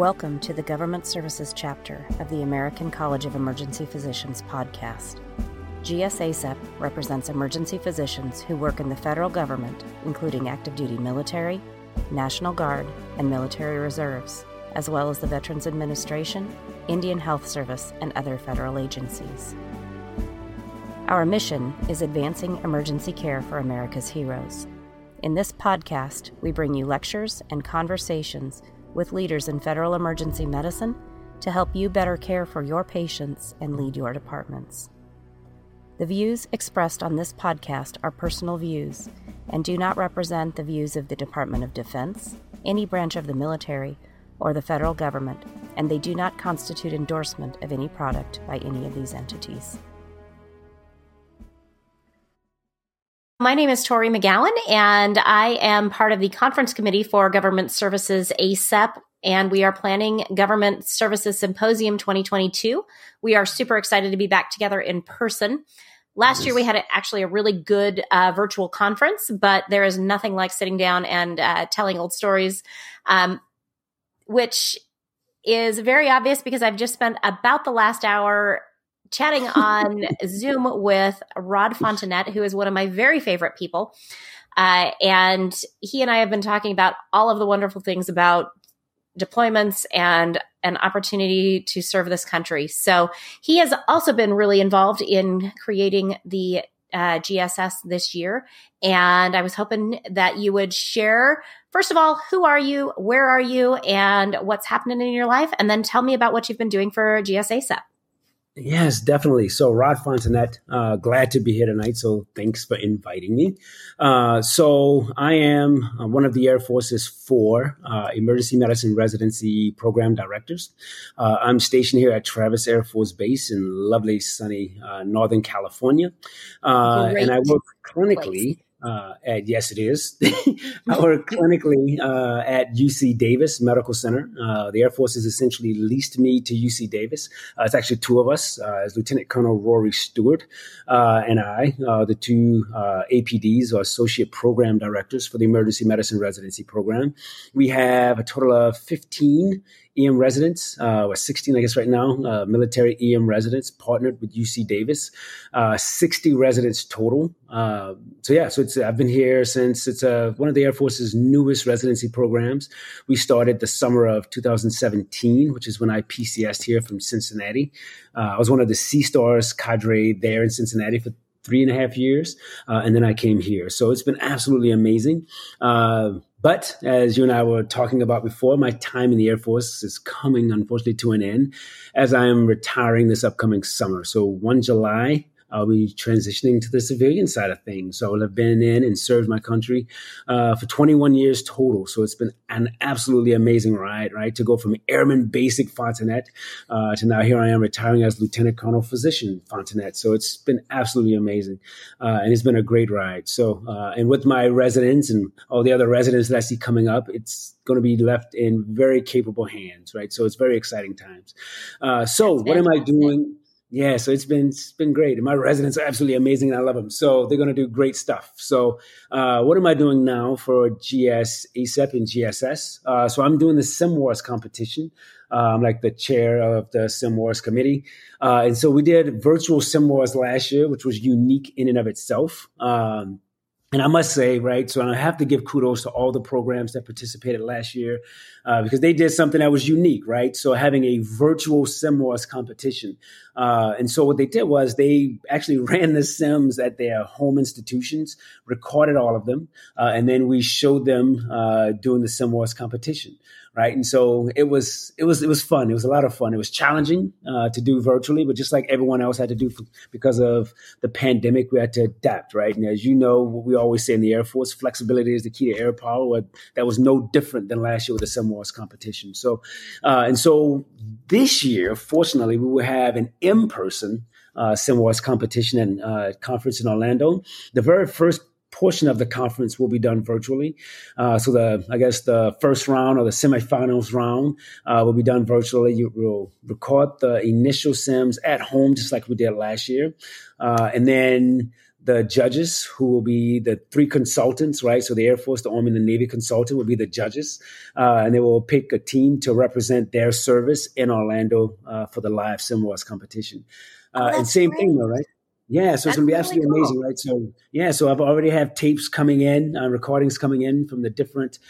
Welcome to the Government Services Chapter of the American College of Emergency Physicians podcast. GSASEP represents emergency physicians who work in the federal government, including active duty military, National Guard, and military reserves, as well as the Veterans Administration, Indian Health Service, and other federal agencies. Our mission is advancing emergency care for America's heroes. In this podcast, we bring you lectures and conversations with leaders in federal emergency medicine to help you better care for your patients and lead your departments. The views expressed on this podcast are personal views and do not represent the views of the Department of Defense, any branch of the military, or the federal government, and they do not constitute endorsement of any product by any of these entities. My name is Tori McGowan, and I am part of the conference committee for Government Services ASEP, and we are planning Government Services Symposium 2022. We are super excited to be back together in person. Last year, we had actually a really good virtual conference, but there is nothing like sitting down and telling old stories, which is very obvious because I've just spent about the last hour chatting on Zoom with Rod Fontenette, who is one of my very favorite people. And he and I have been talking about all of the wonderful things about deployments and an opportunity to serve this country. So he has also been really involved in creating the GSS this year. And I was hoping that you would share, first of all, who are you, where are you, and what's happening in your life? And then tell me about what you've been doing for GSASEP. Yes, definitely. So Rod Fontenette, glad to be here tonight. So thanks for inviting me. So I am one of the Air Force's four emergency medicine residency program directors. I'm stationed here at Travis Air Force Base in lovely, sunny Northern California. And I work clinically. Yes, it is. I work clinically at UC Davis Medical Center. The Air Force has essentially leased me to UC Davis. It's actually two of us, as Lieutenant Colonel Rory Stewart and I, the two APDs or Associate Program Directors for the Emergency Medicine Residency Program. We have a total of 15 EM residents, or 16, I guess, right now, military EM residents partnered with UC Davis, 60 residents total. I've been here since it's one of the Air Force's newest residency programs. We started the summer of 2017, which is when I PCS'd here from Cincinnati. I was one of the C STARS cadre there in Cincinnati for 3.5 years, and then I came here. So it's been absolutely amazing. But as you and I were talking about before, my time in the Air Force is coming, unfortunately, to an end as I am retiring this upcoming summer. So 1 July, I'll be transitioning to the civilian side of things. So I've been in and served my country for 21 years total. So it's been an absolutely amazing ride, right? To go from Airman Basic Fontenette to now here I am retiring as Lieutenant Colonel Physician Fontenette. So it's been absolutely amazing. And it's been a great ride. So, and with my residents and all the other residents that I see coming up, it's going to be left in very capable hands, right? So it's very exciting times. What am I doing? Yeah, so it's been great. And my residents are absolutely amazing, and I love them. So they're going to do great stuff. So what am I doing now for GSASEP and GSS? So I'm doing the SimWars competition. I'm like the chair of the SimWars committee. And so we did virtual SimWars last year, which was unique in and of itself. And I must say, right, so I have to give kudos to all the programs that participated last year because they did something that was unique, right? So having a virtual SimWars competition. And so what they did was they actually ran the Sims at their home institutions, recorded all of them, and then we showed them doing the SimWars competition. Right. And so it was fun. It was a lot of fun. It was challenging to do virtually, but just like everyone else had to do because of the pandemic, we had to adapt. Right. And as you know, what we always say in the Air Force, flexibility is the key to air power. That was no different than last year with the SimWars competition. So and so this year, fortunately, we will have an in-person SimWars competition and conference in Orlando. The very first portion of the conference will be done virtually. So the first round or the semifinals round will be done virtually. You will record the initial sims at home, just like we did last year. And then the judges who will be the three consultants, right? So the Air Force, the Army, and the Navy consultant will be the judges, and they will pick a team to represent their service in Orlando for the live SIMWAS competition. And same thing though, right? Yeah, so that's it's going to be absolutely really cool. Amazing, right? So, yeah, so I've already have tapes coming in, recordings coming in from the different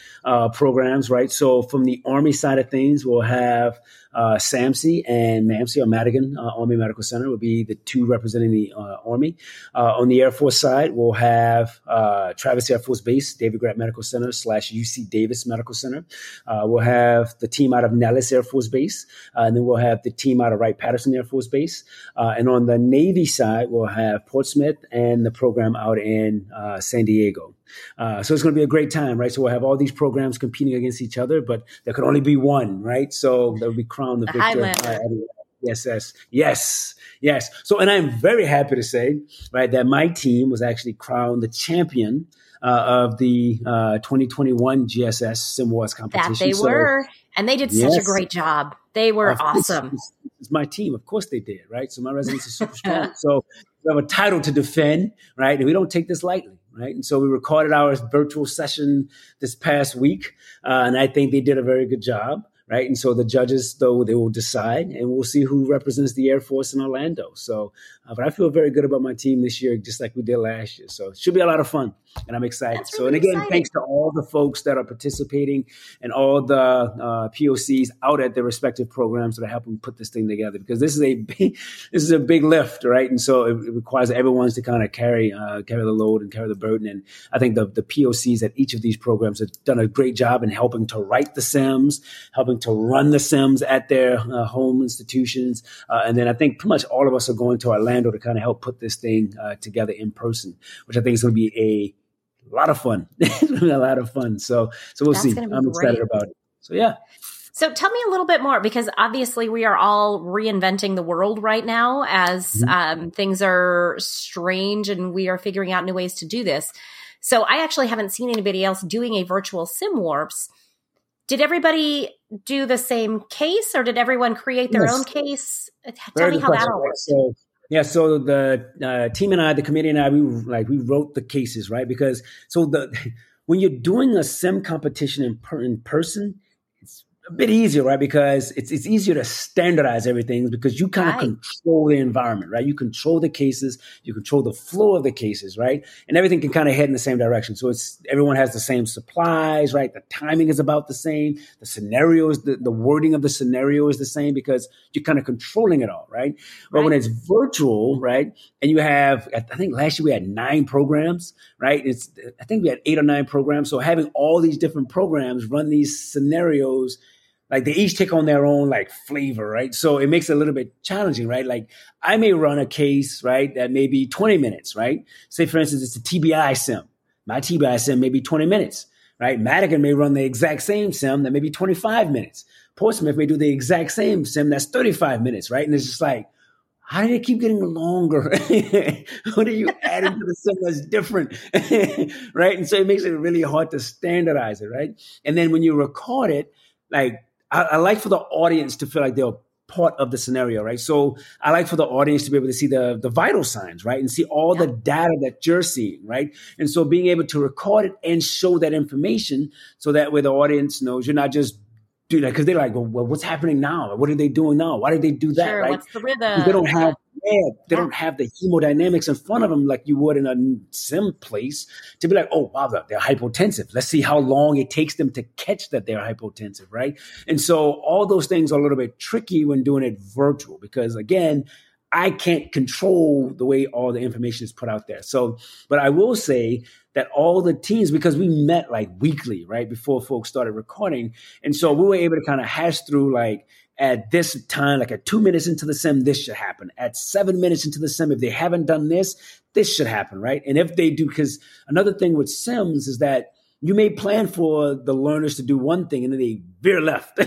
programs, right? So from the Army side of things, we'll have SAMC and MAMC, or Madigan Army Medical Center, will be the two representing the Army. On the Air Force side, we'll have Travis Air Force Base, David Grant Medical Center / UC Davis Medical Center. We'll have the team out of Nellis Air Force Base, and then we'll have the team out of Wright-Patterson Air Force Base. And on the Navy side, we'll have Portsmouth and the program out in San Diego. So it's going to be a great time, right? So we'll have all these programs competing against each other, but there could only be one, right? So they'll be crowned the victor. Yes. So, and I'm very happy to say, right, that my team was actually crowned the champion of the 2021 GSS SIMWAS competition. That they were. And they did such a great job. They were awesome. It's my team. Of course they did, right? So my residents are super strong. So we have a title to defend, right? And we don't take this lightly, right? And so we recorded our virtual session this past week, and I think they did a very good job, right? And so the judges, though, they will decide, and we'll see who represents the Air Force in Orlando. So, but I feel very good about my team this year, just like we did last year. So it should be a lot of fun, and I'm excited. Really so, and again, exciting. Thanks to all the folks that are participating and all the POCs out at their respective programs that are helping put this thing together, because this is a big lift, right? And so it requires everyone to kind of carry the load and carry the burden. And I think the POCs at each of these programs have done a great job in helping to write the SIMs, helping to run the SIMs at their home institutions. And then I think pretty much all of us are going to Orlando to kind of help put this thing together in person, which I think is going to be a lot of fun. So we'll see. I'm excited about it. So, yeah. So tell me a little bit more, because obviously we are all reinventing the world right now as things are strange and we are figuring out new ways to do this. So I actually haven't seen anybody else doing a virtual SIMWARPs. Did everybody do the same case, or did everyone create their own case? Tell me how that all works. So the team and I, the committee and I, we wrote the cases, right? Because when you're doing a sim competition in person, it's a bit easier, right? Because it's easier to standardize everything, because you kind of control the environment, right? You control the cases, you control the flow of the cases, right? And everything can kind of head in the same direction. So everyone has the same supplies, right? The timing is about the same. The scenarios, the wording of the scenario is the same, because you're kind of controlling it all, right? But when it's virtual, right? And you have, I think last year we had 9 programs, right? I think we had 8 or 9 programs. So having all these different programs run these scenarios, like they each take on their own flavor, right? So it makes it a little bit challenging, right? Like I may run a case, right, that may be 20 minutes, right? Say for instance, it's a TBI sim. My TBI sim may be 20 minutes, right? Madigan may run the exact same sim that may be 25 minutes. Portsmouth may do the exact same sim that's 35 minutes, right? And it's just like, how do they keep getting longer? What are you adding to the sim that's different, right? And so it makes it really hard to standardize it, right? And then when you record it, I like for the audience to feel like they're part of the scenario, right? So I like for the audience to be able to see the vital signs, right? And see all the data that you're seeing, right? And so being able to record it and show that information, so that way the audience knows you're not just doing that because they're like, well, what's happening now? What are they doing now? Why did they do that, right? What's the rhythm? They don't have the hemodynamics in front of them like you would in a sim place, to be like, oh, wow, they're hypotensive. Let's see how long it takes them to catch that they're hypotensive, right? And so all those things are a little bit tricky when doing it virtual, because, again, I can't control the way all the information is put out there. So, but I will say that all the teams, because we met weekly, right, before folks started recording. And so we were able to kind of hash through at this time, at 2 minutes into the sim, this should happen. At 7 minutes into the sim, if they haven't done this, this should happen, right? And if they do, because another thing with sims is that you may plan for the learners to do one thing and then they veer left,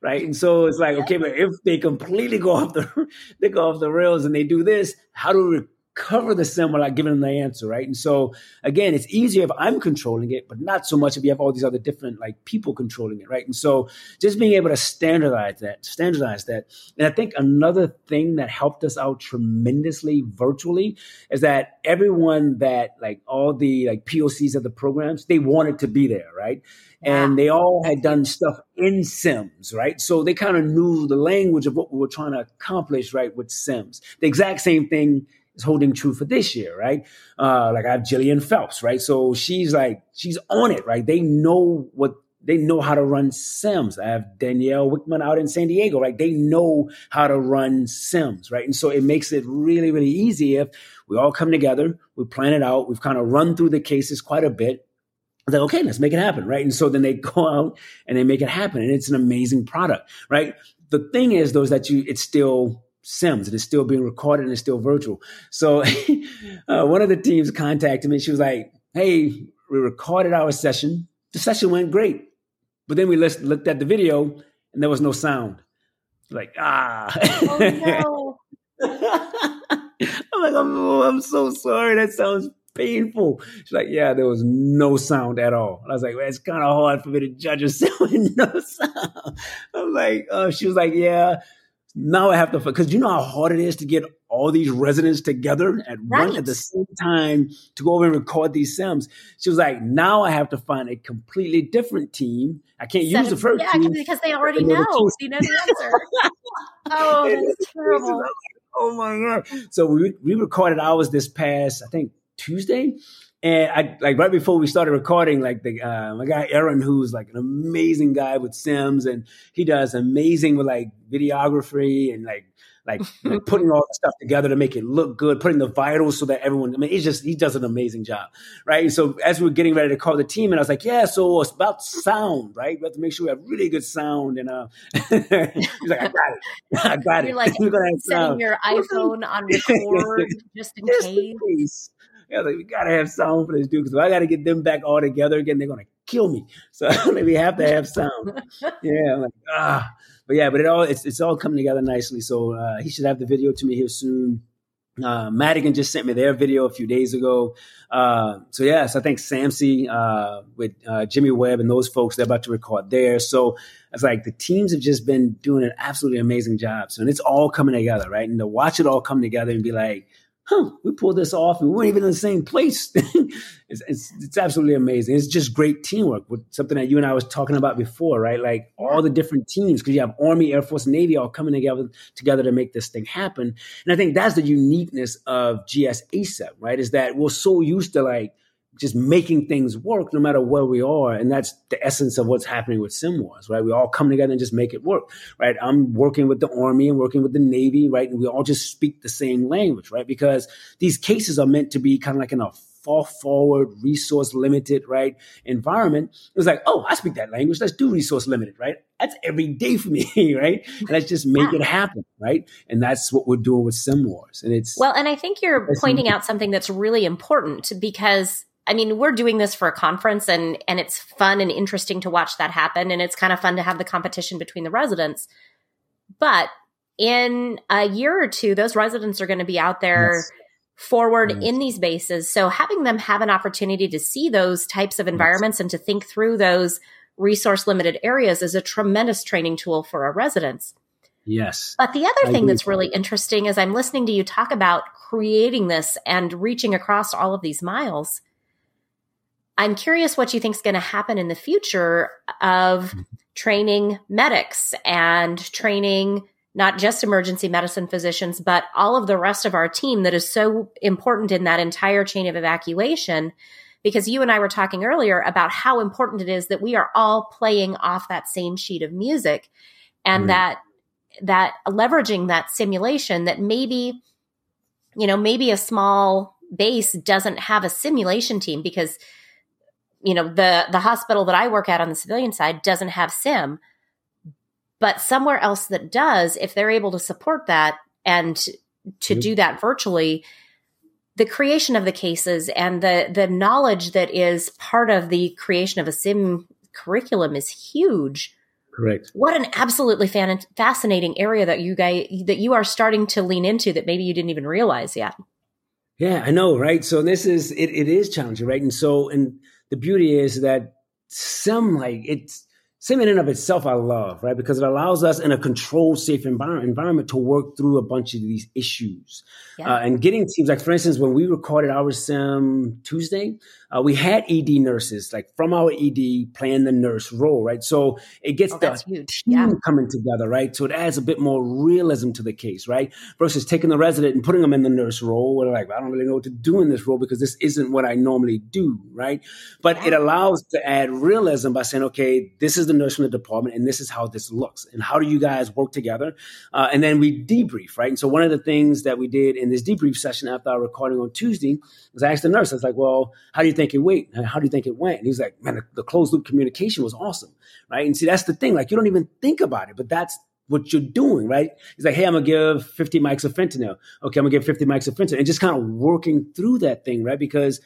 right? And so it's like, okay, but if they completely go off the rails and they do this, how do we cover the sun without giving them the answer, right? And so, again, it's easier if I'm controlling it, but not so much if you have all these other different like people controlling it, right? And so just being able to standardize that. And I think another thing that helped us out tremendously virtually is that everyone that like all the like POCs of the programs, they wanted to be there, right? And they all had done stuff in SIMS, right? So they kind of knew the language of what we were trying to accomplish, right, with SIMS. The exact same thing is holding true for this year, right? Like I have Jillian Phelps, right? So she's on it, right? They know how to run SIMS. I have Danielle Wickman out in San Diego, right? They know how to run SIMS, right? And so it makes it really, really easy if we all come together, we plan it out, we've kind of run through the cases quite a bit. They're like, okay, let's make it happen, right? And so then they go out and they make it happen, and it's an amazing product, right? The thing is, though, is that it's still SIMS. It is still being recorded and it's still virtual. So one of the teams contacted me. She was like, hey, we recorded our session. The session went great. But then we looked at the video and there was no sound. Like, Oh, no. I'm like, oh, I'm so sorry. That sounds painful. She's like, yeah, there was no sound at all. And I was like, well, it's kind of hard for me to judge herself with no sound. I'm like, oh, she was like, yeah, now I have to, because you know how hard it is to get all these residents together at right. one at the same time to go over and record these SIMs. She was like, now I have to find a completely different team. I can't use the first team. Yeah, because they already know. They know the answer. Oh, that's terrible. Oh my God. So we recorded ours this past, I think, Tuesday. And I like right before we started recording, like the my guy Aaron, who's like an amazing guy with SIMS, and he does amazing with like videography and like putting all the stuff together to make it look good, putting the vitals so that everyone, I mean, it's just, he does an amazing job, right? And so as we were getting ready to call the team, and I was like, yeah, so it's about sound, right? We have to make sure we have really good sound. And he's like, I got it. You're like setting your iPhone on record just in case. I was like, we got to have sound for this dude, because if I got to get them back all together again, they're going to kill me. So we have to have sound. Yeah, I'm like, But yeah, but it's all coming together nicely. So he should have the video to me here soon. Madigan just sent me their video a few days ago. So I think SAMC with Jimmy Webb and those folks, they're about to record there. So it's like the teams have just been doing an absolutely amazing job. So and it's all coming together, right? And to watch it all come together and be like, we pulled this off and we weren't even in the same place. it's absolutely amazing. It's just great teamwork, with something that you and I was talking about before, right? Like all the different teams, because you have Army, Air Force, Navy all coming together to make this thing happen. And I think that's the uniqueness of GS-ASAP, right? Is that we're so used to like just making things work no matter where we are. And that's the essence of what's happening with SIMWARS, right? We all come together and just make it work, right? I'm working with the Army and working with the Navy, right? And we all just speak the same language, right? Because these cases are meant to be kind of like in a forward, resource limited, right, environment. It was like, oh, I speak that language. Let's do resource limited, right? That's every day for me, right? And let's just make it happen, right? And that's what we're doing with SIMWARS. And it's well, and I think you're pointing out something that's really important, because I mean, we're doing this for a conference, and it's fun and interesting to watch that happen. And it's kind of fun to have the competition between the residents. But in a year or two, those residents are going to be out there forward in these bases. So having them have an opportunity to see those types of environments and to think through those resource limited areas is a tremendous training tool for our residents. Yes. But the other thing that's really interesting is I'm listening to you talk about creating this and reaching across all of these miles. I'm curious what you think is going to happen in the future of training medics and training not just emergency medicine physicians, but all of the rest of our team that is so important in that entire chain of evacuation, because you and I were talking earlier about how important it is that we are all playing off that same sheet of music, and that leveraging that simulation that maybe a small base doesn't have a simulation team because – you know, the hospital that I work at on the civilian side doesn't have SIM, but somewhere else that does, if they're able to support that and to do that virtually, the creation of the cases and the knowledge that is part of the creation of a SIM curriculum is huge. Correct. What an absolutely fascinating area that you are starting to lean into that maybe you didn't even realize yet. Yeah, I know, right? So this is, it is challenging, right? And so, and the beauty is that SIM in and of itself, I love, right? Because it allows us in a controlled, safe environment to work through a bunch of these issues. Yeah. And getting teams, like for instance, when we recorded our SIM Tuesday, we had ED nurses, like from our ED, playing the nurse role, right? So it gets the team coming together, right? So it adds a bit more realism to the case, right? Versus taking the resident and putting them in the nurse role, where they're like, I don't really know what to do in this role because this isn't what I normally do, right? But it allows to add realism by saying, okay, this is the nurse from the department, and this is how this looks, and how do you guys work together? And then we debrief, right? And so one of the things that we did in this debrief session after our recording on Tuesday was I asked the nurse, I was like, well, how do you think it went? And how do you think it went? And he was like, man, the closed loop communication was awesome, right? And see, that's the thing. Like, you don't even think about it, but that's what you're doing, right? He's like, hey, I'm going to give 50 mics of fentanyl. Okay, I'm going to give 50 mics of fentanyl. And just kind of working through that thing, right? Because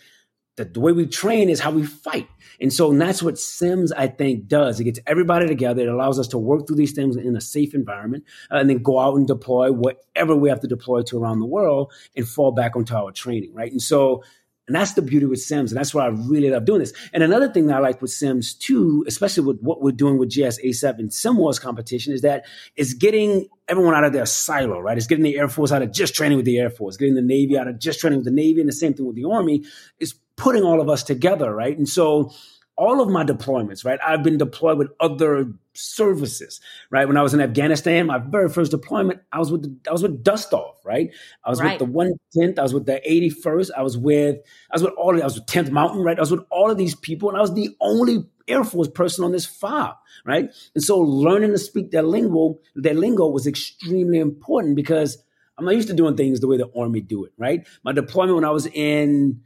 the way we train is how we fight. And so and that's what SIMS, I think, does. It gets everybody together. It allows us to work through these things in a safe environment and then go out and deploy whatever we have to deploy to around the world and fall back onto our training, right? And so, and that's the beauty with SIMS. And that's why I really love doing this. And another thing that I like with SIMS too, especially with what we're doing with GSA7 SIM Wars competition, is that it's getting everyone out of their silo, right? It's getting the Air Force out of just training with the Air Force, getting the Navy out of just training with the Navy, and the same thing with the Army. It's putting all of us together, right? And so all of my deployments, right? I've been deployed with other services, right? When I was in Afghanistan, my very first deployment, I was with Dustoff, right? I was with the 110th, I was with the 81st, I was with 10th Mountain, right? I was with all of these people, and I was the only Air Force person on this FOB, right? And so learning to speak their lingo was extremely important because I'm not used to doing things the way the Army do it, right? My deployment when I was in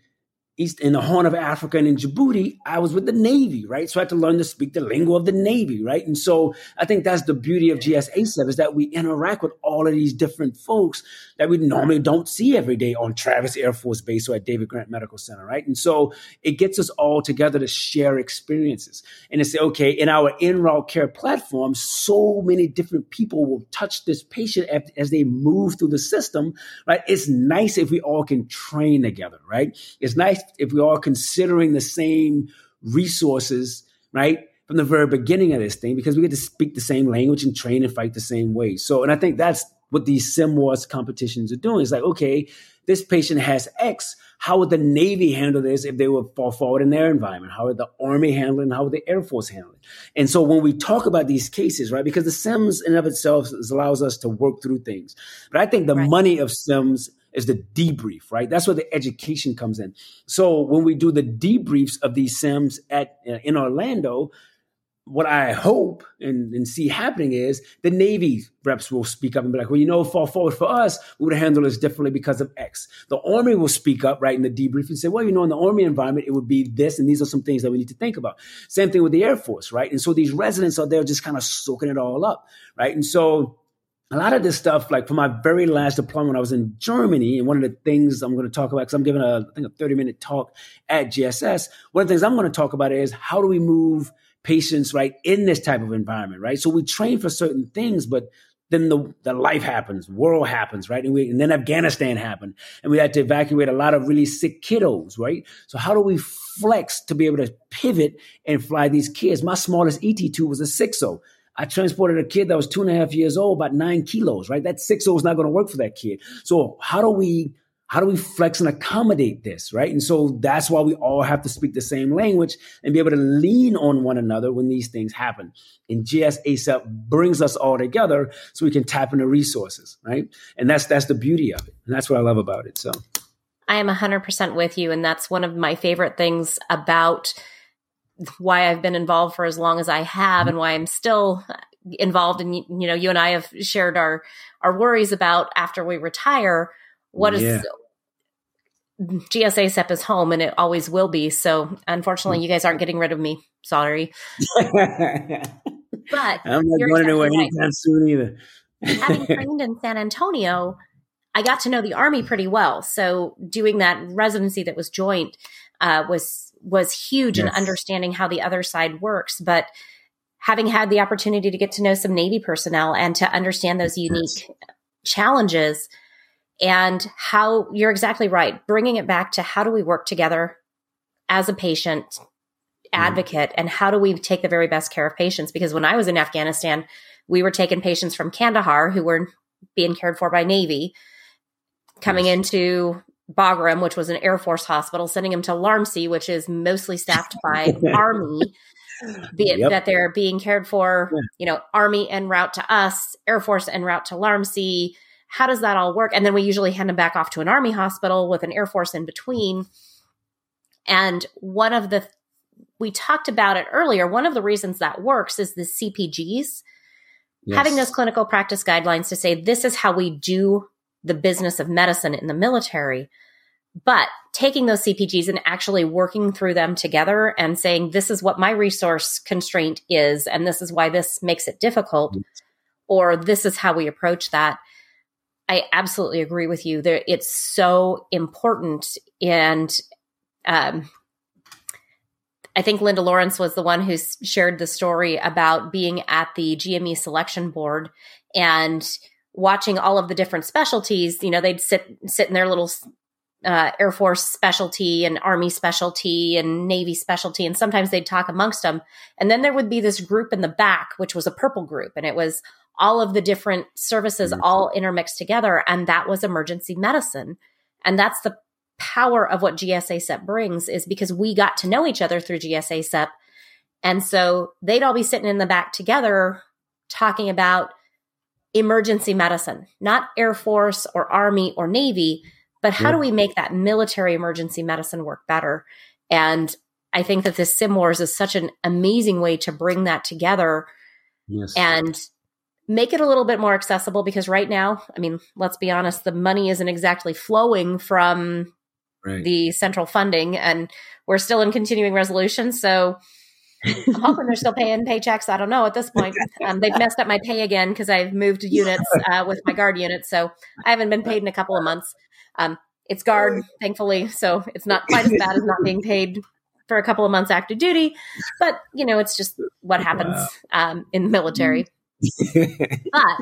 the Horn of Africa and in Djibouti, I was with the Navy, right? So I had to learn to speak the lingo of the Navy, right? And so I think that's the beauty of GSA7 is that we interact with all of these different folks that we normally don't see every day on Travis Air Force Base or at David Grant Medical Center, right? And so it gets us all together to share experiences and to say, okay, in our in-route care platform, so many different people will touch this patient as they move through the system, right? It's nice if we all can train together, right? It's nice if we are considering the same resources, right, from the very beginning of this thing, because we get to speak the same language and train and fight the same way. So, and I think that's what these SIM Wars competitions are doing. It's like, okay, this patient has X. How would the Navy handle this if they would fall forward in their environment? How would the Army handle it? And how would the Air Force handle it? And so when we talk about these cases, right, because the SIMS in and of itself allows us to work through things. But I think the money of SIMS is the debrief, right? That's where the education comes in. So when we do the debriefs of these SIMs in Orlando, what I hope and see happening is the Navy reps will speak up and be like, well, you know, fall forward for us, we would handle this differently because of X. The Army will speak up, right, in the debrief and say, well, you know, in the Army environment, it would be this, and these are some things that we need to think about. Same thing with the Air Force, right? And so these residents are there just kind of soaking it all up, right? And so a lot of this stuff, like for my very last deployment, I was in Germany, and one of the things I'm going to talk about, because I'm giving a 30-minute talk at GSS, one of the things I'm going to talk about is how do we move patients, right, in this type of environment, right? So we train for certain things, but then the life happens, world happens, right? And then Afghanistan happened, and we had to evacuate a lot of really sick kiddos, right? So how do we flex to be able to pivot and fly these kids? My smallest ET2 was a 6.0. I transported a kid that was 2.5 years old, about 9 kilos, right? That 6.0 is not going to work for that kid. So how do we flex and accommodate this, right? And so that's why we all have to speak the same language and be able to lean on one another when these things happen. And GSASAP brings us all together so we can tap into resources, right? And that's the beauty of it. And that's what I love about it. So I am 100% with you. And that's one of my favorite things about why I've been involved for as long as I have and why I'm still involved. And, you know, you and I have shared our worries about after we retire, what is GSASAP is home, and it always will be. So unfortunately you guys aren't getting rid of me. Sorry. But I'm not going anywhere anytime soon either. Having trained in San Antonio, I got to know the Army pretty well. So doing that residency that was joint was huge in understanding how the other side works. But having had the opportunity to get to know some Navy personnel and to understand those unique challenges, And how, you're exactly right, bringing it back to how do we work together as a patient advocate, and how do we take the very best care of patients? Because when I was in Afghanistan, we were taking patients from Kandahar who were being cared for by Navy, coming into Bagram, which was an Air Force hospital, sending them to LARMSI, which is mostly staffed by Army, be it that they're being cared for, you know, Army en route to us, Air Force en route to LARMSI. How does that all work? And then we usually hand them back off to an Army hospital with an Air Force in between. And one of the, we talked about it earlier, one of the reasons that works is the CPGs, having those clinical practice guidelines to say, this is how we do the business of medicine in the military, but taking those CPGs and actually working through them together and saying, this is what my resource constraint is, and this is why this makes it difficult, or this is how we approach that. I absolutely agree with you. There, it's so important. And I think Linda Lawrence was the one who shared the story about being at the GME selection board and watching all of the different specialties. You know, they'd sit in their little Air Force specialty and Army specialty and Navy specialty, and sometimes they'd talk amongst them. And then there would be this group in the back, which was a purple group, and it was all of the different services all intermixed together, and that was emergency medicine. And that's the power of what GSASEP brings, is because we got to know each other through GSASEP. And so they'd all be sitting in the back together talking about emergency medicine, not Air Force or Army or Navy, but how do we make that military emergency medicine work better? And I think that this SimWars is such an amazing way to bring that together and make it a little bit more accessible, because right now, I mean, let's be honest, the money isn't exactly flowing from the central funding, and we're still in continuing resolution. So I'm hoping they're still paying paychecks. I don't know at this point. They've messed up my pay again because I've moved units with my guard unit. So I haven't been paid in a couple of months. It's guard, thankfully. So it's not quite as bad as not being paid for a couple of months active duty. But, you know, it's just what happens in the military. But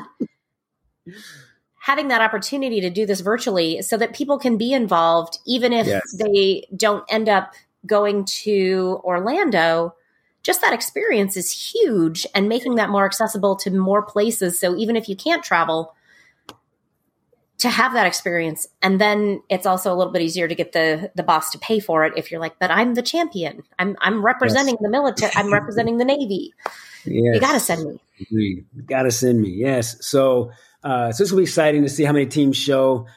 having that opportunity to do this virtually so that people can be involved, even if they don't end up going to Orlando, just that experience is huge, and making that more accessible to more places. So even if you can't travel, to have that experience. And then it's also a little bit easier to get the boss to pay for it if you're like, but I'm the champion. I'm representing the military. I'm representing the Navy. You got to send me. You got to send me. Yes. So, so this will be exciting to see how many teams show,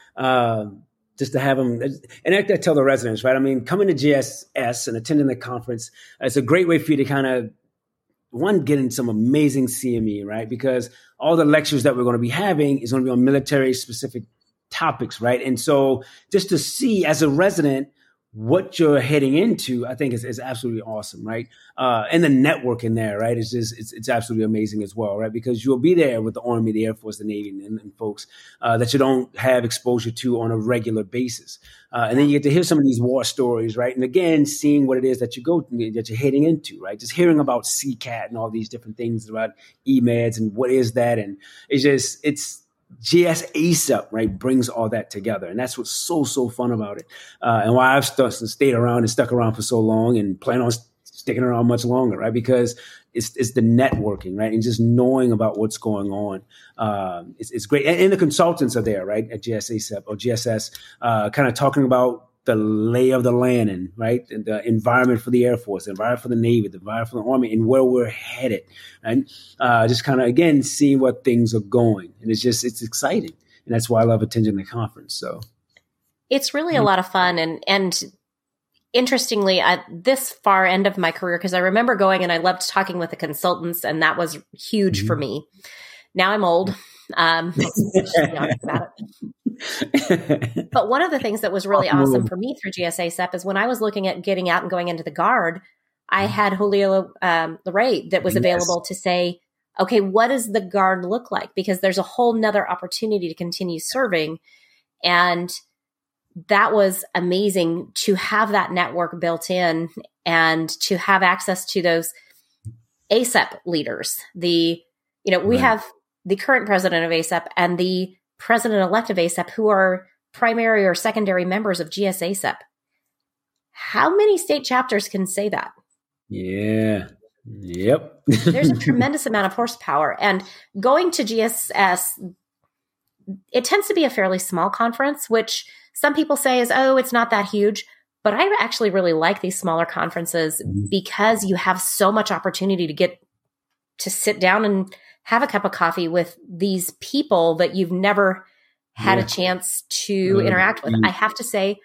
just to have them. And I tell the residents, right? I mean, coming to GSS and attending the conference, it's a great way for you to kind of, one, get in some amazing CME, right? Because all the lectures that we're going to be having is going to be on military specific topics, right? And so just to see as a resident what you're heading into, I think is absolutely awesome, right? And the networking there, right? It's just, it's absolutely amazing as well, right? Because you'll be there with the Army, the Air Force, the Navy, and folks that you don't have exposure to on a regular basis. And then you get to hear some of these war stories, right? And again, seeing what it is that that you're heading into, right? Just hearing about CCAT and all these different things about EMEDs and what is that. And it's just, GSASEP, right, brings all that together. And that's what's so fun about it. And why I've stayed around and stuck around for so long and plan on sticking around much longer, right? Because it's the networking, right? And just knowing about what's going on. It's great. And the consultants are there, right, at GSASEP or GSS, kind of talking about the lay of the land and right, and the environment for the Air Force, the environment for the Navy, the environment for the Army, and where we're headed, and just kind of again seeing what things are going, and it's exciting, and that's why I love attending the conference. So it's really a lot of fun, and interestingly, at this far end of my career, because I remember going and I loved talking with the consultants, and that was huge for me. Now I'm old. Be honest about it. But one of the things that was really awesome for me through GSASEP is when I was looking at getting out and going into the Guard, I had Julio Larray that was available to say, okay, what does the Guard look like? Because there's a whole nother opportunity to continue serving. And that was amazing to have that network built in and to have access to those ASEP leaders. The, you know, we have the current president of ASEP and the president-elect of ASAP who are primary or secondary members of GSASEP. How many state chapters can say that? Yeah. Yep. There's a tremendous amount of horsepower. And going to GSS, it tends to be a fairly small conference, which some people say is, oh, it's not that huge. But I actually really like these smaller conferences because you have so much opportunity to get to sit down and have a cup of coffee with these people that you've never had a chance to interact with. I have to say,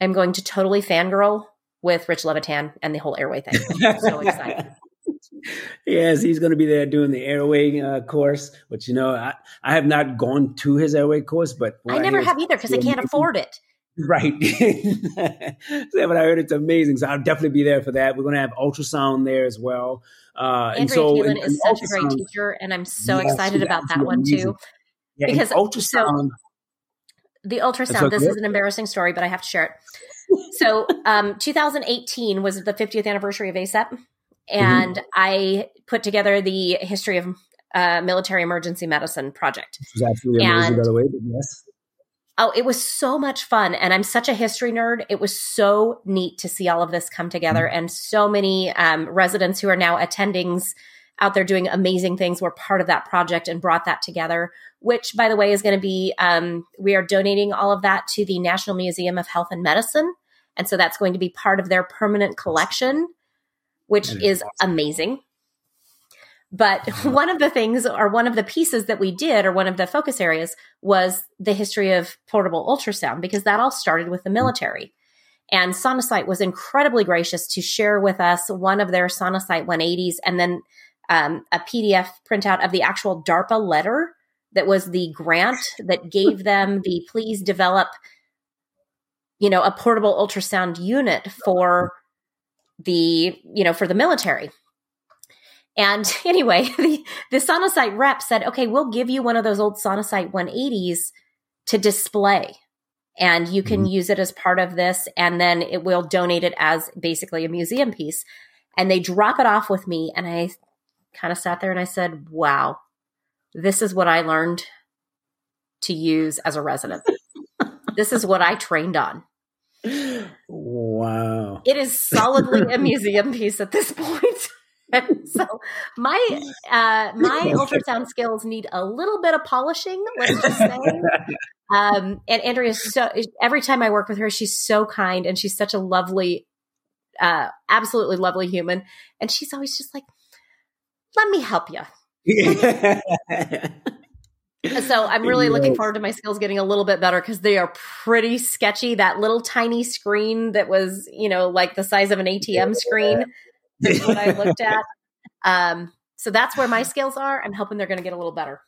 I'm going to totally fangirl with Rich Levitan and the whole airway thing. I'm so excited. Yes, he's going to be there doing the airway course, which, you know, I have not gone to his airway course, but I never have either because I can't afford it. Right. Yeah, but I heard it's amazing. So I'll definitely be there for that. We're going to have ultrasound there as well. Andrea is such a great teacher, and I'm so excited about that one too. Yeah, because ultrasound. So, the ultrasound, this is an embarrassing story, but I have to share it. So 2018 was the 50th anniversary of ASAP. And I put together the history of military emergency medicine project. Which was absolutely amazing, by the way, but yes. Oh, it was so much fun. And I'm such a history nerd. It was so neat to see all of this come together. And so many residents who are now attendings out there doing amazing things were part of that project and brought that together, which, by the way, is going to be, we are donating all of that to the National Museum of Health and Medicine. And so that's going to be part of their permanent collection, which is amazing. But one of the things, or one of the pieces that we did, or one of the focus areas, was the history of portable ultrasound, because that all started with the military. And Sonosite was incredibly gracious to share with us one of their Sonosite 180s, and then a PDF printout of the actual DARPA letter that was the grant that gave them the please develop, you know, a portable ultrasound unit for the, you know, for the military. And anyway, the Sonosite rep said, okay, we'll give you one of those old Sonosite 180s to display, and you can use it as part of this, and then it will donate it as basically a museum piece. And they drop it off with me, and I kind of sat there and I said, wow, this is what I learned to use as a resident. This is what I trained on. Wow. It is solidly a museum piece at this point. And so my ultrasound skills need a little bit of polishing, let's just say. And Andrea, every time I work with her, she's so kind, and she's such a lovely, absolutely lovely human. And she's always just like, let me help you. So I'm really looking forward to my skills getting a little bit better, because they are pretty sketchy. That little tiny screen that was, you know, like the size of an ATM screen is what I looked at. So that's where my skills are. I'm hoping they're going to get a little better.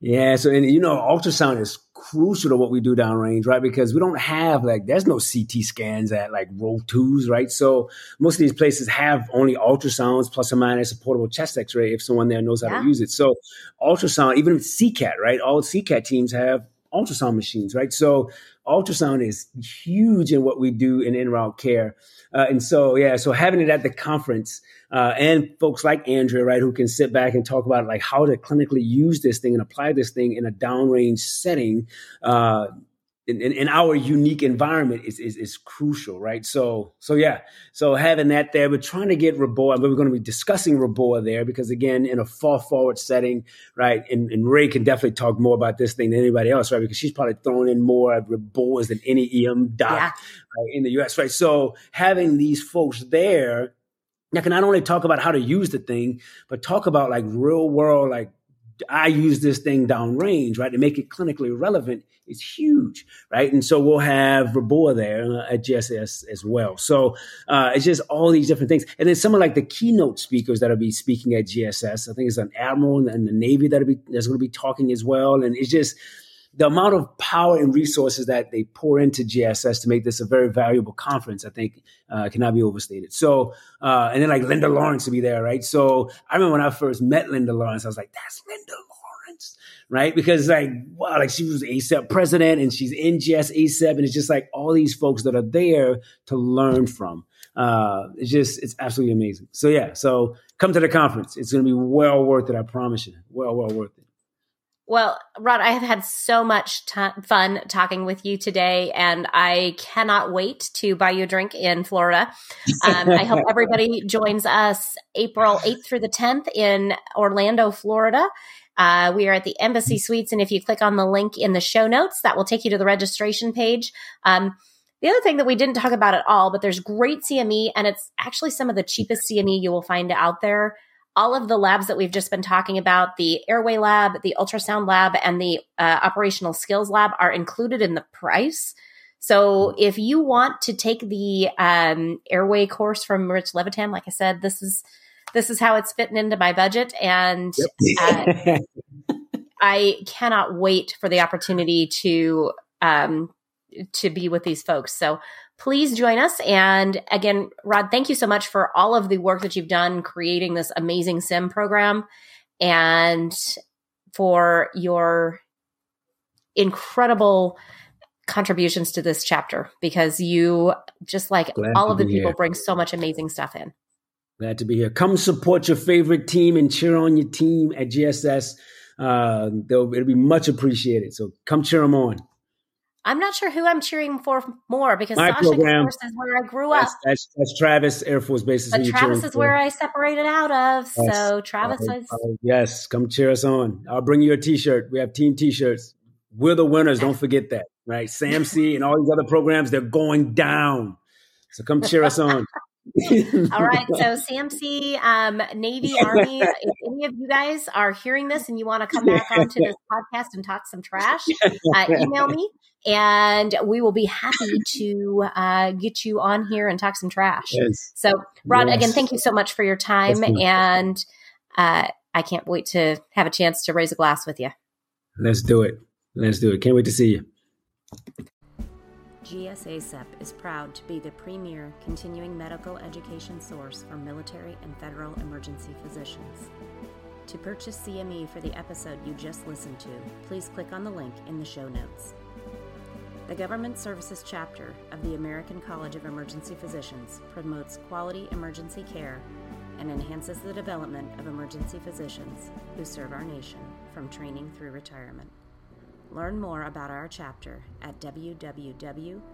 Yeah. So, and you know, ultrasound is crucial to what we do downrange, right? Because we don't have there's no CT scans at row 2s, right? So most of these places have only ultrasounds plus or minus a portable chest x-ray if someone there knows how to use it. So ultrasound, even with CCAT, right? All CCAT teams have ultrasound machines, right? So ultrasound is huge in what we do in in-route care. So having it at the conference and folks like Andrea, right, who can sit back and talk about how to clinically use this thing and apply this thing in a downrange setting in our unique environment is crucial, right? So having that there, we're trying to get Reboa, but we're going to be discussing Reboa there because, again, in a far forward setting, right? And Ray can definitely talk more about this thing than anybody else, right? Because she's probably thrown in more Reboas than any EM doc right, in the U.S., right? So having these folks there that can not only talk about how to use the thing, but talk about real world, I use this thing downrange, right, to make it clinically relevant is huge, right? And so we'll have Reboa there at GSS as well. So it's just all these different things. And then some of the keynote speakers that'll be speaking at GSS, I think it's an admiral and the Navy that's going to be talking as well. And it's just the amount of power and resources that they pour into GSS to make this a very valuable conference, I think, cannot be overstated. So, and then Linda Lawrence to be there, right? So I remember when I first met Linda Lawrence, I was like, that's Linda Lawrence, right? Because she was ASAP president and she's in GS ASAP. And it's just all these folks that are there to learn from. It's absolutely amazing. So so come to the conference. It's going to be well worth it. I promise you. Well worth it. Well, Rod, I have had so much fun talking with you today, and I cannot wait to buy you a drink in Florida. I hope everybody joins us April 8th through the 10th in Orlando, Florida. We are at the Embassy Suites, and if you click on the link in the show notes, that will take you to the registration page. The other thing that we didn't talk about at all, but there's great CME, and it's actually some of the cheapest CME you will find out there. All of the labs that we've just been talking about, the airway lab, the ultrasound lab, and the operational skills lab are included in the price. So if you want to take the airway course from Rich Levitan, like I said, this is how it's fitting into my budget. And I cannot wait for the opportunity to be with these folks. So please join us. And again, Rod, thank you so much for all of the work that you've done creating this amazing sim program and for your incredible contributions to this chapter, because you, just like all of the people, bring so much amazing stuff in. Glad to be here. Come support your favorite team and cheer on your team at GSS. It'll be much appreciated. So come cheer them on. I'm not sure who I'm cheering for more, because my Sasha, of course, is where I grew up. That's Travis Air Force Base. But Travis is where I separated out of. Yes. So Travis is. Yes, come cheer us on. I'll bring you a T-shirt. We have team T-shirts. We're the winners. Don't forget that, right? SAMC and all these other programs, they're going down. So come cheer us on. All right. So SAMC, Navy, Army, if any of you guys are hearing this and you want to come back onto this podcast and talk some trash, email me and we will be happy to get you on here and talk some trash. Yes. So Rod, again, thank you so much for your time. And I can't wait to have a chance to raise a glass with you. Let's do it. Let's do it. Can't wait to see you. GSASEP is proud to be the premier continuing medical education source for military and federal emergency physicians. To purchase CME for the episode you just listened to, please click on the link in the show notes. The Government Services Chapter of the American College of Emergency Physicians promotes quality emergency care and enhances the development of emergency physicians who serve our nation from training through retirement. Learn more about our chapter at www.gsacep.org.